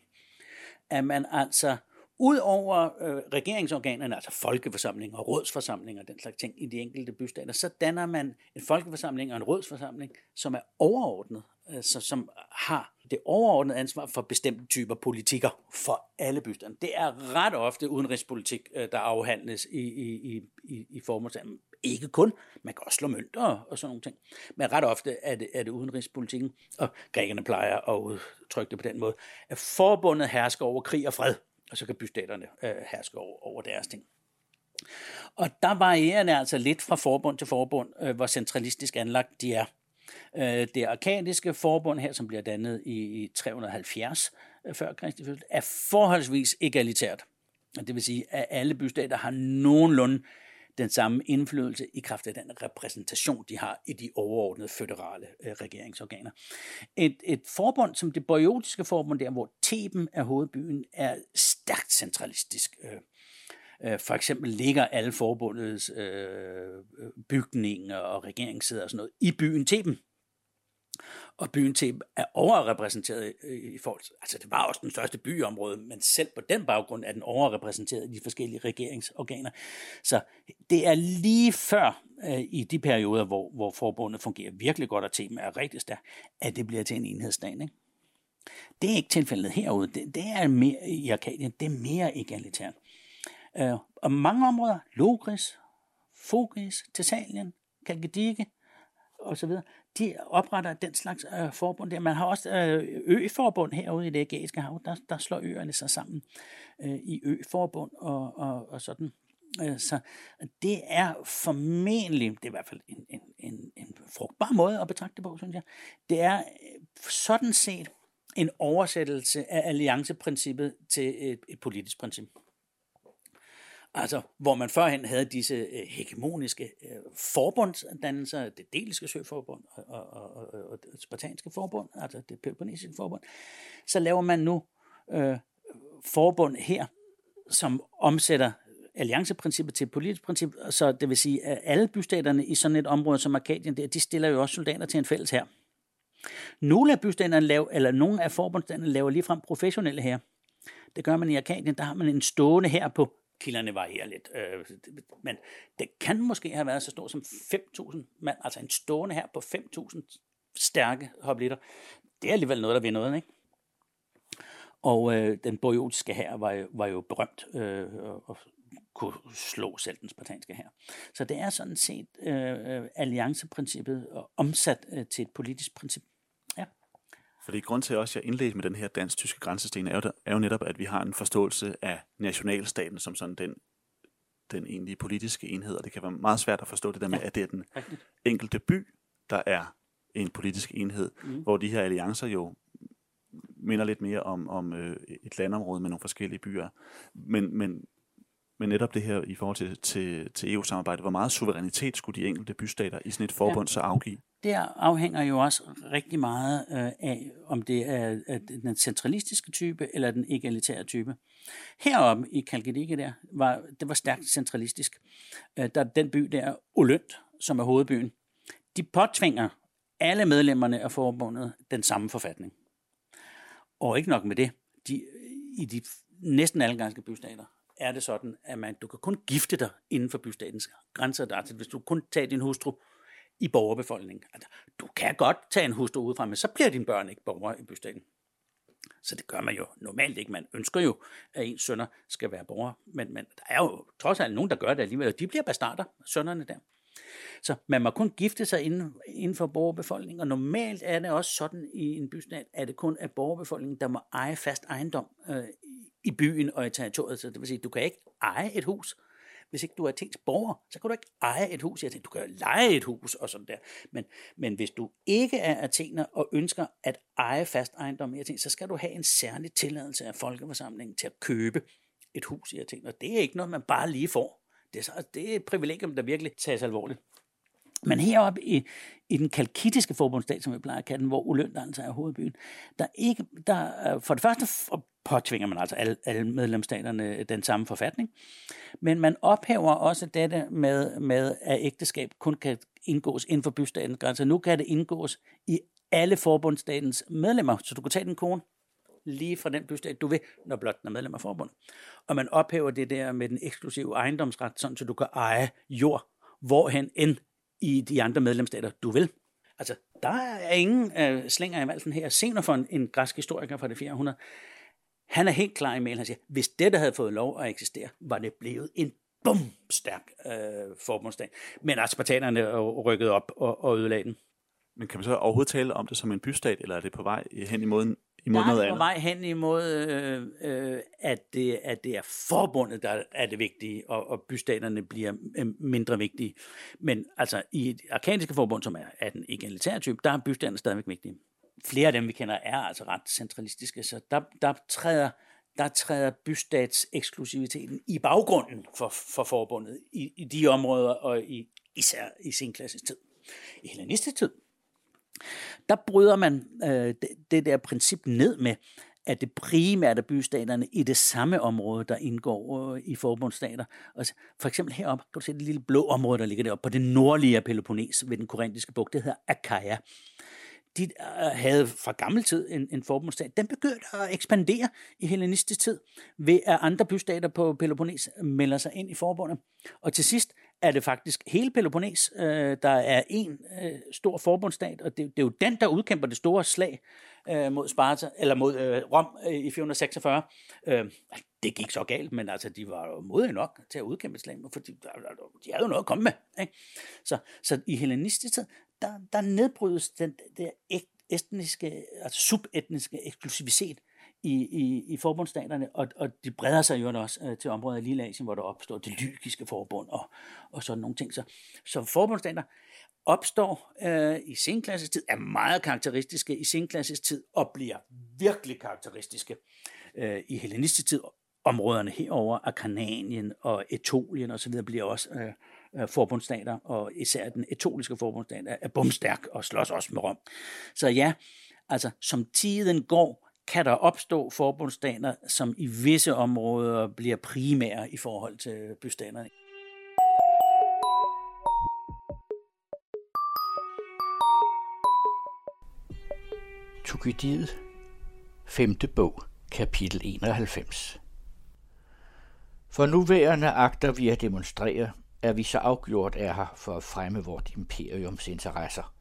at man altså Udover regeringsorganerne, altså folkeforsamlinger og rådsforsamlinger og den slags ting i de enkelte bystater, så danner man en folkeforsamling og en rådsforsamling, som er overordnet, som har det overordnede ansvar for bestemte typer politikker for alle bystaterne. Det er ret ofte udenrigspolitik, der afhandles i formålssamlingen. Ikke kun, man kan også slå mønter og sådan nogle ting. Men ret ofte er det udenrigspolitikken, og grækerne plejer at udtrykke det på den måde, at forbundet hersker over krig og fred. Og så kan bystaterne herske over deres ting. Og der varierer det altså lidt fra forbund til forbund, hvor centralistisk anlagt de er. Det arkadiske forbund her, som bliver dannet i 370 før Kristi fødsel, er forholdsvis egalitært. Og det vil sige, at alle bystater har nogenlunde den samme indflydelse i kraft af den repræsentation, de har i de overordnede føderale regeringsorganer. Et forbund som det boiotiske forbund, der hvor Theben er hovedbyen, er stærkt centralistisk. For eksempel ligger alle forbundets bygninger og regeringssæder og sådan noget i byen Theben. Og byen Theben er overrepræsenteret i forhold til, altså det var også den største byområde, men selv på den baggrund er den overrepræsenteret i de forskellige regeringsorganer. Så det er lige før i de perioder, hvor forbundet fungerer virkelig godt, og Theben er rigtig stærk, at det bliver til en enhedsstat, ikke? Det er ikke tilfældet herude. Det er mere i Arkadien, det er mere egalitært. Og mange områder, Logris, Fogris, Thessalien, Chalkidike og så videre, de opretter den slags forbund der. Man har også øforbund herude i det Ægæiske Hav. Der slår øerne sig sammen i øforbund og sådan. Så det er formentlig, det er i hvert fald en frugtbar måde at betragte det på, synes jeg. Det er sådan set en oversættelse af allianceprincippet til et politisk princip. Altså, hvor man førhen havde disse hegemoniske forbundsdannelser, det deliske søforbund og det spartanske forbund, altså det peloponnesiske forbund, så laver man nu forbund her, som omsætter allianceprincippet til et politisk princip, så det vil sige, at alle bystaterne i sådan et område som Arkadien, de stiller jo også soldater til en fælles hær. Nogle af forbundsstaterne laver ligefrem professionelle hær. Det gør man i Arkadien, der har man en stående hær på. Kilderne varierer lidt, men det kan måske have været så stort som 5.000 mand, altså en stående her på 5.000 stærke hoplitter. Det er alligevel noget, der vil noget, ikke? Og den boiotiske hær var jo berømt og kunne slå selv den spartanske hær. Så det er sådan set allianceprincippet omsat til et politisk princip. Fordi grund til også, at jeg indledte med den her dansk-tyske grænsesten, er jo netop, at vi har en forståelse af nationalstaten som sådan den egentlige politiske enhed, og det kan være meget svært at forstå det der med, at det er den enkelte by, der er en politisk enhed, hvor de her alliancer jo minder lidt mere om et landområde med nogle forskellige byer. Men netop det her i forhold til EU-samarbejdet, hvor meget suverænitet skulle de enkelte bystater i sådan et forbund så afgive? Der afhænger jo også rigtig meget af, om det er den centralistiske type eller den egalitære type. Heroppe i Chalkidike der, det var stærkt centralistisk. Der er den by der, Olynt, som er hovedbyen. De påtvinger alle medlemmerne af forbundet den samme forfatning. Og ikke nok med det. I de næsten alle græske bystater er det sådan, at du kan kun gifte dig inden for bystatens grænser. Der, hvis du kun tager din hustru i borgerbefolkningen. Altså, du kan godt tage en hustru udefra, men så bliver dine børn ikke borgere i bystaten. Så det gør man jo normalt ikke. Man ønsker jo, at ens sønner skal være borgere, men der er jo trods alt nogen, der gør det alligevel, og de bliver bastarder, sønnerne der. Så man må kun gifte sig inden for borgerbefolkningen, og normalt er det også sådan i en bystat, at det kun er borgerbefolkningen, der må eje fast ejendom i byen og i territoriet. Så det vil sige, at du kan ikke eje et hus. Hvis ikke du er Athens borger, så kan du ikke eje et hus. Jeg tænker, du kan leje et hus og sådan der. Men hvis du ikke er athener og ønsker at eje fast ejendom i Athen, så skal du have en særlig tilladelse af folkeforsamlingen til at købe et hus i Athen. Og det er ikke noget, man bare lige får. Det er et privilegium, der virkelig tages alvorligt. Men heroppe i den kalkittiske forbundsstat, som vi plejer at kalde den, hvor Olynt altså er hovedbyen, for det første påtvinger man altså alle medlemsstaterne den samme forfatning, men man ophæver også dette med at ægteskab kun kan indgås inden for bystatens grænser. Nu kan det indgås i alle forbundsstatens medlemmer, så du kan tage din kone, lige fra den bystat, du vil, når blot er medlem af forbundet. Og man ophæver det der med den eksklusive ejendomsret, sådan så du kan eje jord, hvorhen end i de andre medlemsstater, du vil. Altså, der er ingen slinger i valsen her. Xenofon, en græsk historiker fra det 400, han er helt klar i mailen, han siger, hvis det, der havde fået lov at eksistere, var det blevet en stærk forbundsdag. Men spartanerne rykkede op og ødelagde den. Men kan man så overhovedet tale om det som en bystat, eller er det på vej hen imod noget andet? Det er på vej hen imod, at det er forbundet, der er det vigtige, og bystaterne bliver mindre vigtige. Men altså i det arkadiske forbund, som er den egalitære type, der er bystaterne stadigvæk vigtige. Flere af dem, vi kender, er altså ret centralistiske, så der træder bystatseksklusiviteten i baggrunden for forbundet i de områder, og især i senklassisk tid. I hellenistisk tid, der bryder man det der princip ned med, at det primært er bystaterne i det samme område, der indgår i forbundsstater. Og for eksempel heroppe, kan du se det lille blå område, der ligger deroppe på det nordlige Peloponnes ved den korintiske bugt, det hedder Achaia. De havde fra gammel tid en forbundsstat. Den begyndte at ekspandere i hellenistisk tid, ved at andre bystater på Peloponnes melder sig ind i forbundet. Og til sidst er det faktisk hele Peloponnes, der er en stor forbundsstat, og det er jo den, der udkæmper det store slag mod Sparta, eller mod Rom i 446. Det gik så galt, men altså, de var jo modige nok til at udkæmpe et slag, for de havde jo noget at komme med. Ikke? Så i hellenistisk tid, der nedbrydes den der etniske, altså subetniske eksklusivitet i forbundsstaterne, og de breder sig jo også til områder i Lille Asien, hvor der opstår det lykiske forbund og sådan nogle ting. Så forbundsstater opstår i senklassisk tid, er meget karakteristiske i senklassisk tid, og bliver virkelig karakteristiske i hellenistisk tid. Områderne herover, Akarnanien og Ætolien osv., bliver også forbundsstater, og især den ætoliske forbundsstat er bomstærk og slås også med Rom. Så ja, altså som tiden går, kan der opstå forbundsstater, som i visse områder bliver primære i forhold til bystaterne. Thukydid, 5. bog, kapitel 91. For nuværende agter vi at demonstrere, at vi så afgjort er her for at fremme vort imperiums interesser,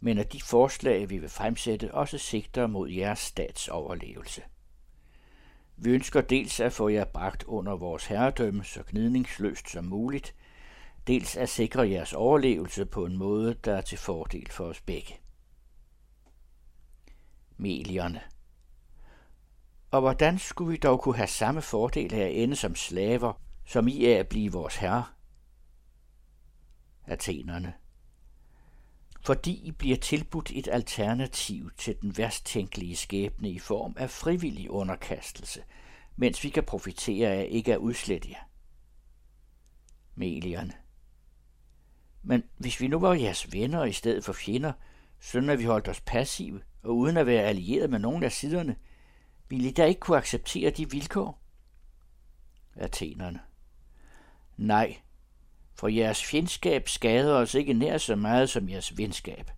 men at de forslag, vi vil fremsætte, også sigter mod jeres statsoverlevelse. Vi ønsker dels at få jer bragt under vores herredømme så gnidningsløst som muligt, dels at sikre jeres overlevelse på en måde, der er til fordel for os begge. Melierne. Og hvordan skulle vi dog kunne have samme fordel af at ende som slaver, som I er at blive vores herre? Athenerne. Fordi I bliver tilbudt et alternativ til den værst tænkelige skæbne i form af frivillig underkastelse, mens vi kan profitere af ikke at udslette jer. Melierne. Men hvis vi nu var jeres venner i stedet for fjender, sådan at vi holdt os passive og uden at være allieret med nogen af siderne, ville I da ikke kunne acceptere de vilkår? Athenerne. Nej, for jeres fjendskab skader os ikke nær så meget som jeres venskab.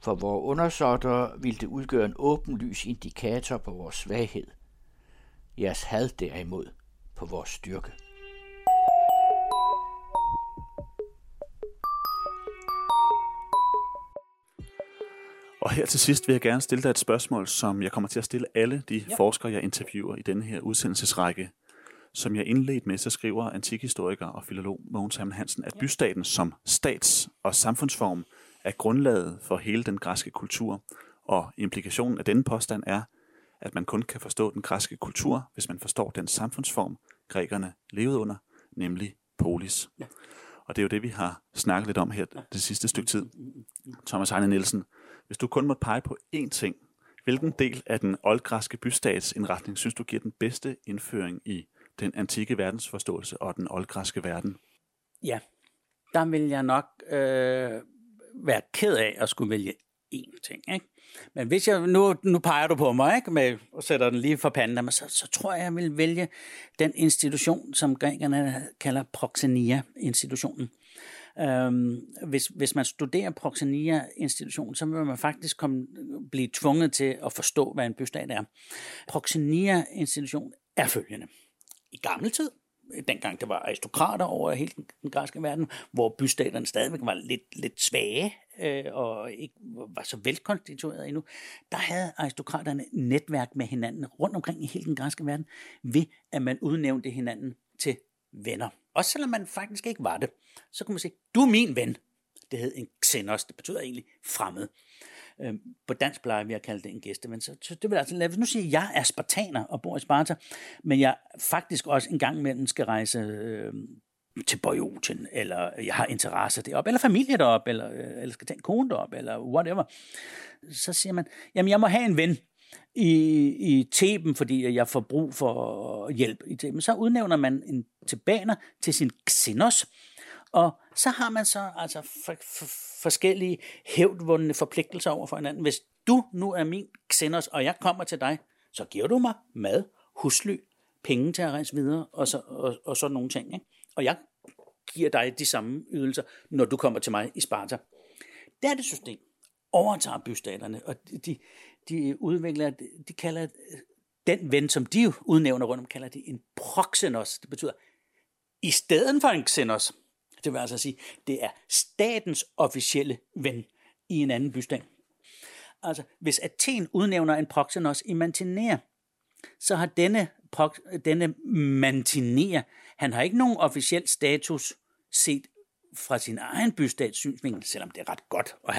For vores undersåtter ville det udgøre en åbenlys indikator på vores svaghed. Jeres had derimod på vores styrke. Og her til sidst vil jeg gerne stille dig et spørgsmål, som jeg kommer til at stille alle de forskere, jeg interviewer i denne her udsendelsesrække. Som jeg indledt med, så skriver antikhistoriker og filolog Mogens Herman Hansen, at bystaten som stats- og samfundsform er grundlaget for hele den græske kultur, og implikationen af denne påstand er, at man kun kan forstå den græske kultur, hvis man forstår den samfundsform, grækerne levede under, nemlig polis. Ja. Og det er jo det, vi har snakket lidt om her det sidste stykke tid. Thomas Heine Nielsen, hvis du kun måtte pege på én ting, hvilken del af den oldgræske bystatsindretning synes du giver den bedste indføring i den antikke verdensforståelse og den oldgræske verden? Ja, der vil jeg nok være ked af at skulle vælge én ting. Ikke? Men hvis jeg, nu peger du på mig, ikke? Med, og sætter den lige for panden af mig, så tror jeg, jeg vil vælge den institution, som grækerne kalder proxenia-institutionen. Hvis man studerer Proxenia-institutionen, så vil man faktisk blive tvunget til at forstå, hvad en bystat er. Proxenia-institutionen er følgende. I gammel tid, dengang der var aristokrater over hele den græske verden, hvor bystaterne stadigvæk var lidt svage og ikke var så velkonstitueret endnu, der havde aristokraterne netværk med hinanden rundt omkring i hele den græske verden, ved at man udnævnte hinanden til venner. Også selvom man faktisk ikke var det, så kunne man sige, du er min ven. Det hed en xenos, det betyder egentlig fremmed. På dansk plejer vi at kalde det en gæsteven. Så det vil altså, hvis nu siger, at jeg er spartaner og bor i Sparta, men jeg faktisk også en gang imellem skal rejse til Boiotien, eller jeg har interesse deroppe, eller familie deroppe, eller skal tage en kone deroppe, eller whatever. Så siger man, jamen jeg må have en ven i Theben, fordi jeg får brug for hjælp i Theben. Så udnævner man en thebaner til sin xenos, og så har man så altså forskellige hævdvundne forpligtelser over for hinanden. Hvis du nu er min xenos, og jeg kommer til dig, så giver du mig mad, husly, penge til at rejse videre, og så nogle ting. Ikke? Og jeg giver dig de samme ydelser, når du kommer til mig i Sparta. Det er det system, overtager bystaterne, og de udvikler, de kalder den ven, som de udnævner rundt om, kalder de en proxenos. Det betyder, i stedet for en xenos. Det vil altså sige, det er statens officielle ven i en anden bystat. Altså, hvis Athen udnævner en proxenos i Mantinea, så har denne Mantinea, han har ikke nogen officiel status set fra sin egen bystats synsvinkel, selvom det er ret godt at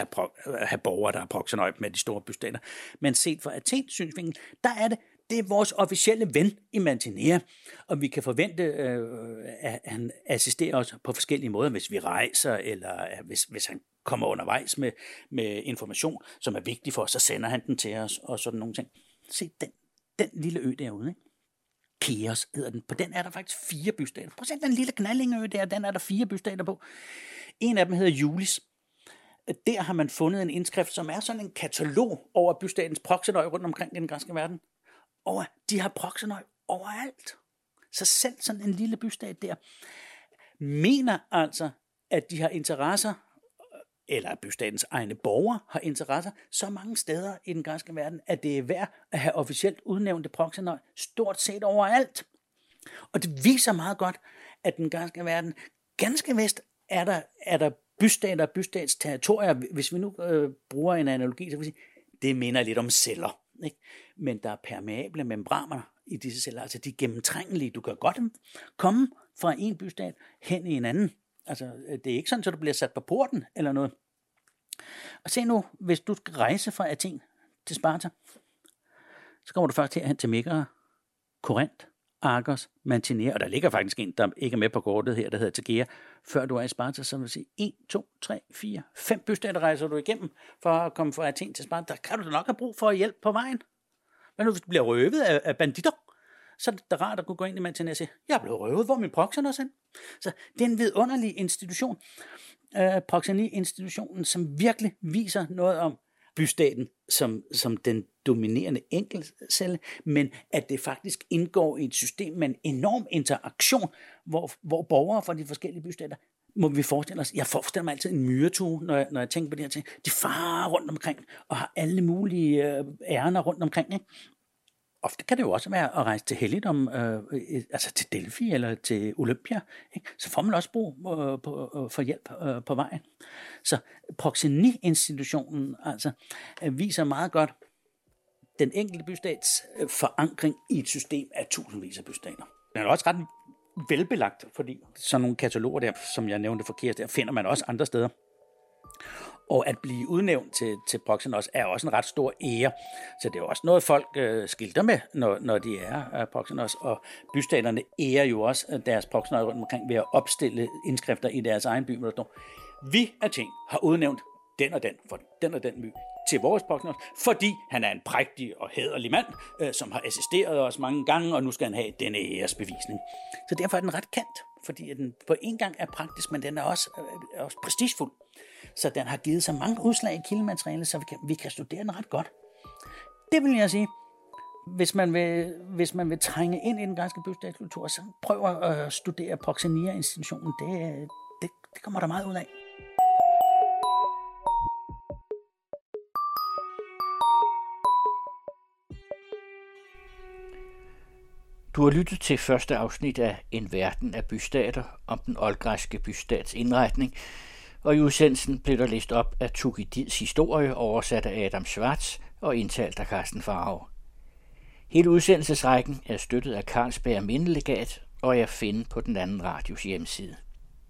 have borgere, der er proxenøje med de store bystater. Men set fra Athens synsvinkel, der er det er vores officielle ven i Mantinea, og vi kan forvente, at han assisterer os på forskellige måder, hvis vi rejser, eller hvis han kommer undervejs med information, som er vigtig for os, så sender han den til os, og sådan nogle ting. Se den lille ø derude, ikke? Keos hedder den. På den er der faktisk 4 bystater. Prøv at se den lille knallingø der, den er der 4 bystater på. En af dem hedder Julis. Der har man fundet en indskrift, som er sådan en katalog over bystatens proxenøje rundt omkring i den græske verden. Og de har proxenøje overalt. Så selv sådan en lille bystat der mener altså, at de har interesser, eller bystatens egne borgere har interesser, så mange steder i den græske verden, at det er værd at have officielt udnævnte proxenøje stort set overalt. Og det viser meget godt, at den græske verden, ganske vist er der bystater og bystatsterritorier. Hvis vi nu bruger en analogi, så vil vi sige, det minder lidt om celler. Ikke? Men der er permeable membraner i disse celler, altså de er gennemtrængelige. Du kan godt komme fra en bystat hen i en anden. Altså, det er ikke sådan, at du bliver sat på porten eller noget. Og se nu, hvis du skal rejse fra Athen til Sparta, så kommer du først herhen til Megara, Korinth, Argos, Mantinea, og der ligger faktisk en, der ikke er med på kortet her, der hedder Tegea, før du er i Sparta, så vil jeg sige, 1, 2, 3, 4, 5 bystater rejser du igennem for at komme fra Athen til Sparta. Der kan du nok have brug for hjælp på vejen. Men nu, hvis du bliver røvet af banditter, så er det rart at kunne gå ind i Mantinea og sige, jeg er blevet røvet, hvor er min proxenos hen? Så det er en vidunderlig institution, proxeni-institutionen, som virkelig viser noget om bystaten som den dominerende enkeltcelle, men at det faktisk indgår i et system med en enorm interaktion, hvor borgere fra de forskellige bystater, må vi forestille os, jeg forestiller mig altid en myretue, når jeg tænker på det her ting, de farer rundt omkring og har alle mulige ærinder rundt omkring, ikke? Ofte kan det jo også være at rejse til helligdom, altså til Delphi eller til Olympia, ikke? Så får man også brug for hjælp på vejen. Så proxeni-institutionen altså, viser meget godt den enkelte bystats forankring i et system af tusindvis af bystater. Den er også ret velbelagt, fordi sådan nogle kataloger der, som jeg nævnte forkert, der finder man også andre steder. Og at blive udnævnt til proxenos er også en ret stor ære. Så det er jo også noget, folk skilter med, når de er proxenos. Og bystaterne ærer jo også deres proxenos rundt omkring ved at opstille indskrifter i deres egen by, hvor der står, vi Athen har udnævnt den og den, for den og den by, til vores proxenos, fordi han er en prægtig og hæderlig mand, som har assisteret os mange gange, og nu skal han have denne æresbevisning. Så derfor er den ret kendt, fordi den på en gang er praktisk, men den er også prestigefuld. Så den har givet så mange udslag i kildematerialet, så vi kan studere den ret godt. Det vil jeg sige, hvis man vil trænge ind i den græske bystatskultur, så prøv at studere Proxenia-institutionen. Det Det kommer der meget ud af. Du har lyttet til første afsnit af En verden af bystater om den oldgræske bystats indretning, og i udsendelsen blev der læst op af Thukydids historie, oversat af Adam Schwarz og indtalt af Carsten Farhaug. Hele udsendelsesrækken er støttet af Carlsberg Mindeligat og er at finde på Den Anden Radios hjemmeside.